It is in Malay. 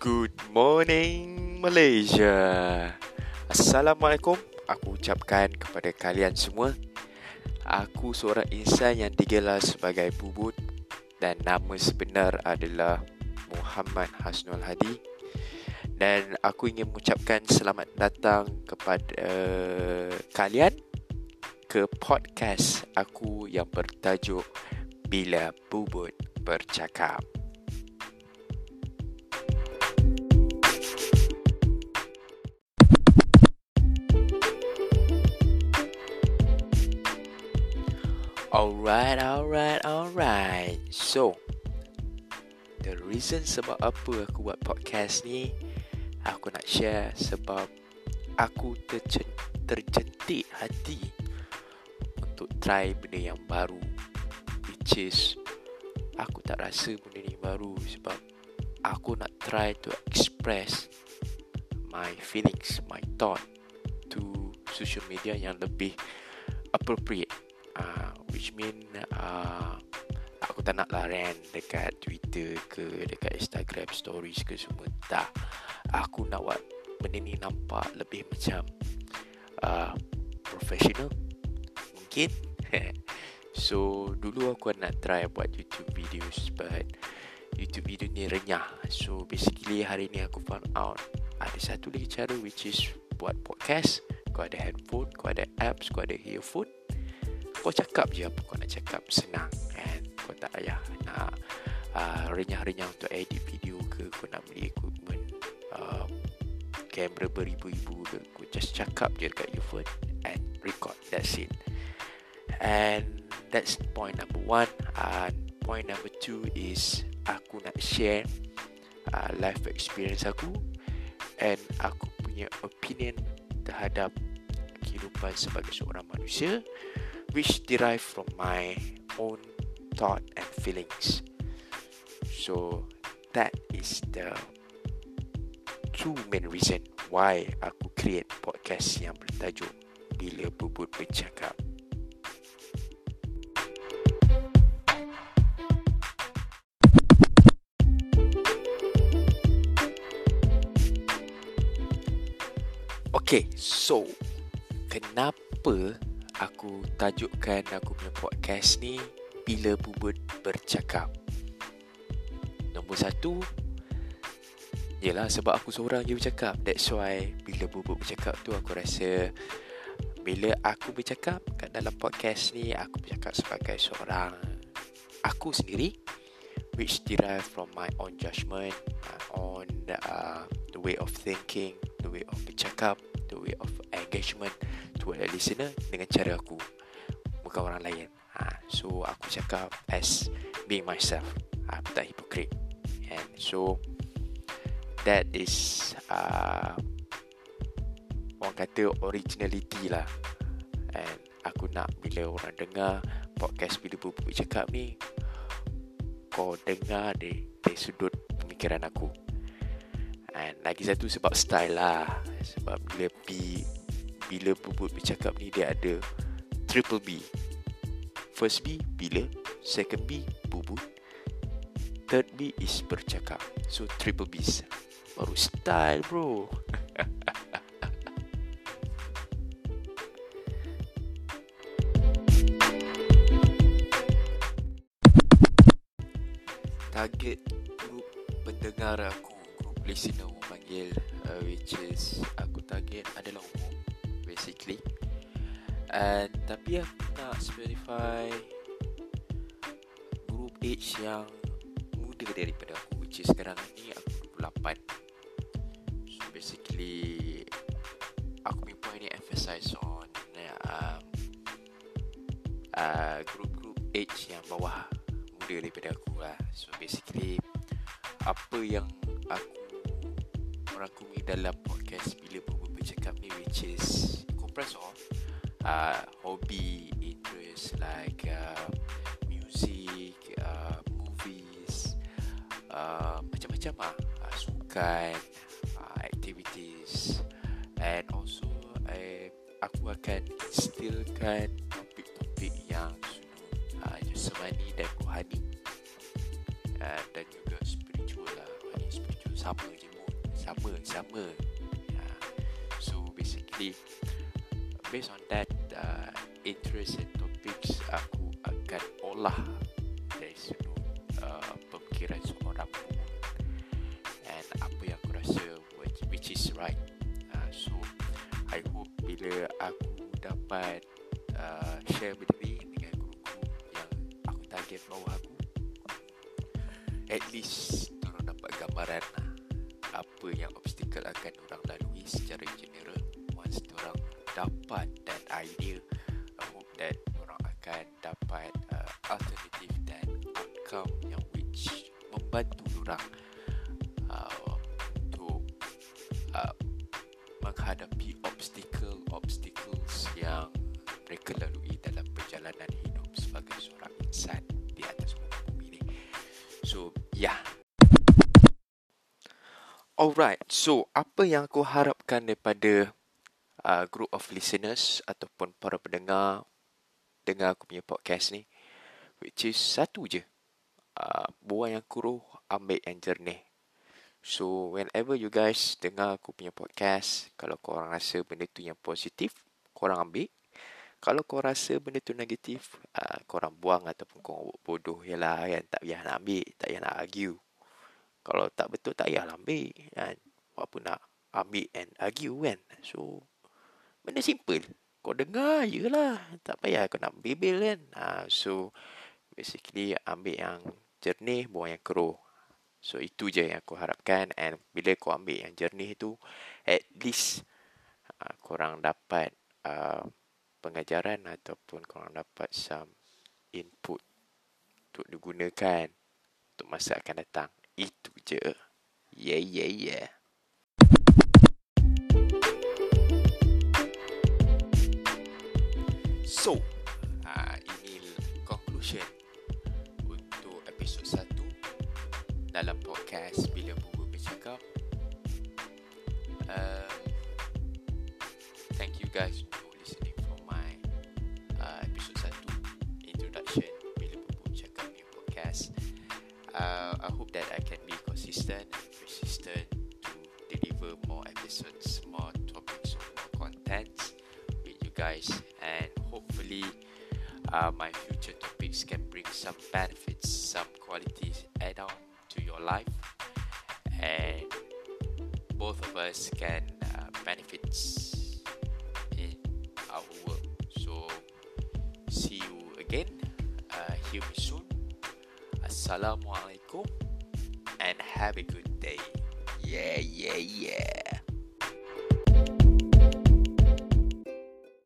Good morning Malaysia. Assalamualaikum. Aku ucapkan kepada kalian semua. Aku seorang insan yang digelar sebagai Bubut dan nama sebenar adalah Muhammad Hasnul Hadi. Dan aku ingin mengucapkan selamat datang kepada kalian ke podcast aku yang bertajuk Bila Bubut Bercakap. Alright. So, the reason sebab apa aku buat podcast ni, aku nak share sebab aku terjentik hati untuk try benda yang baru, which is aku tak rasa benda ni baru sebab aku nak try to express my feelings, my thought to social media yang lebih appropriate. Which mean aku tak nak larian dekat Twitter ke, dekat Instagram stories ke semua. Tak, aku nak buat benda ni nampak lebih macam professional mungkin. So dulu aku nak try buat YouTube videos, but YouTube video ni renyah. So basically hari ni aku found out ada satu lagi cara, which is buat podcast. Kau ada handphone, kau ada apps, kau ada earphone, kau cakap je apa kau nak cakap, senang kan. Kau tak payah nak renyah-renyah untuk edit video ke, kau nak beli equipment kamera beribu-ibu ke. Kau just cakap je dekat earphone and record, that's it. And that's point number one. And point number two is aku nak share life experience aku and aku punya opinion terhadap kehidupan sebagai seorang manusia, which derive from my own thought and feelings. So that is the two main reason why aku create podcast yang bertajuk Bila Bubut Bercakap. Okay, so kenapa aku tajukkan aku punya podcast ni Bila Bubut Bercakap? Nombor satu, yelah sebab aku seorang je bercakap. That's why Bila Bubut Bercakap tu aku rasa bila aku bercakap kat dalam podcast ni, aku bercakap sebagai seorang aku sendiri, which derive from my own judgement, my own the way of thinking, the way of bercakap, the way of engagement to a listener dengan cara aku, bukan orang lain. So aku cakap as being myself, aku tak hypocrite. And so that is orang kata originality lah. And aku nak bila orang dengar podcast Bila Bubut Bercakap ni, kau dengar dari sudut pemikiran aku. And lagi satu sebab style lah, sebab bila Bubut Bercakap ni dia ada triple B. First B bila, second B bubut, third B is bercakap. So triple B's baru style bro. Target grup pendengar aku, grup listener orang panggil, which is aku target adalah umum basically. And tapi aku nak specify group age yang muda daripada aku, which is sekarang ni aku 28. So basically aku punya point ni emphasize on group age yang bawah muda daripada aku lah. So basically apa yang aku merangkumi dalam podcast Bila Bubut Bercakap ni, which is of hobby, interests like music, movies, macam-macam sukan, activities. And also aku akan instilkan topik-topik yang jasmani dan rohani, dan juga spiritual lah. Spiritual sama je sama. So basically, based on that interest and topics, aku akan olah dari sudut pemikiran seorang pun and apa yang aku rasa which is right. So I hope bila aku dapat share benda ni dengan guru-guru yang aku target bawah aku, at least diorang dapat gambaran apa yang obstacle akan diorang lalui secara general. Once diorang dapat that idea, I hope that diorang akan dapat alternative dan outcome yang which membantu diorang untuk menghadapi obstacles yang mereka lalui dalam perjalanan hidup sebagai seorang insan di atas muka bumi ini. So, yeah. Alright, so apa yang aku harapkan daripada group of listeners ataupun para pendengar dengar aku punya podcast ni, which is satu je, buang yang kuruh, ambil yang jernih. So whenever you guys dengar aku punya podcast, kalau korang rasa benda tu yang positif, korang ambil. Kalau korang rasa benda tu negatif, korang buang ataupun korang bodoh je lah kan. Tak payah nak ambil, tak payah nak argue. Kalau tak betul tak payahlah ambil kan. Buat apa nak ambil and argue kan. So benda simple, kau dengar je lah, tak payah kau nak bebel kan. So basically ambil yang jernih, buang yang keruh. So itu je yang aku harapkan. And bila kau ambil yang jernih tu, at least korang dapat pengajaran ataupun korang dapat some input untuk digunakan untuk masa akan datang. Itu je. Yeah. So, ini conclusion untuk episod 1 dalam podcast Bila Bubut Bercakap. Thank you guys for listening for my episod 1 introduction Bila Bubut Bercakap new podcast. I hope that I can be consistent and persistent to deliver more episodes, more topics, more contents with you guys. And hopefully, my future topics can bring some benefits, some qualities add on to your life, and both of us can benefit in our work. So, see you again. Hear me soon. Assalamualaikum, and have a good day. Yeah.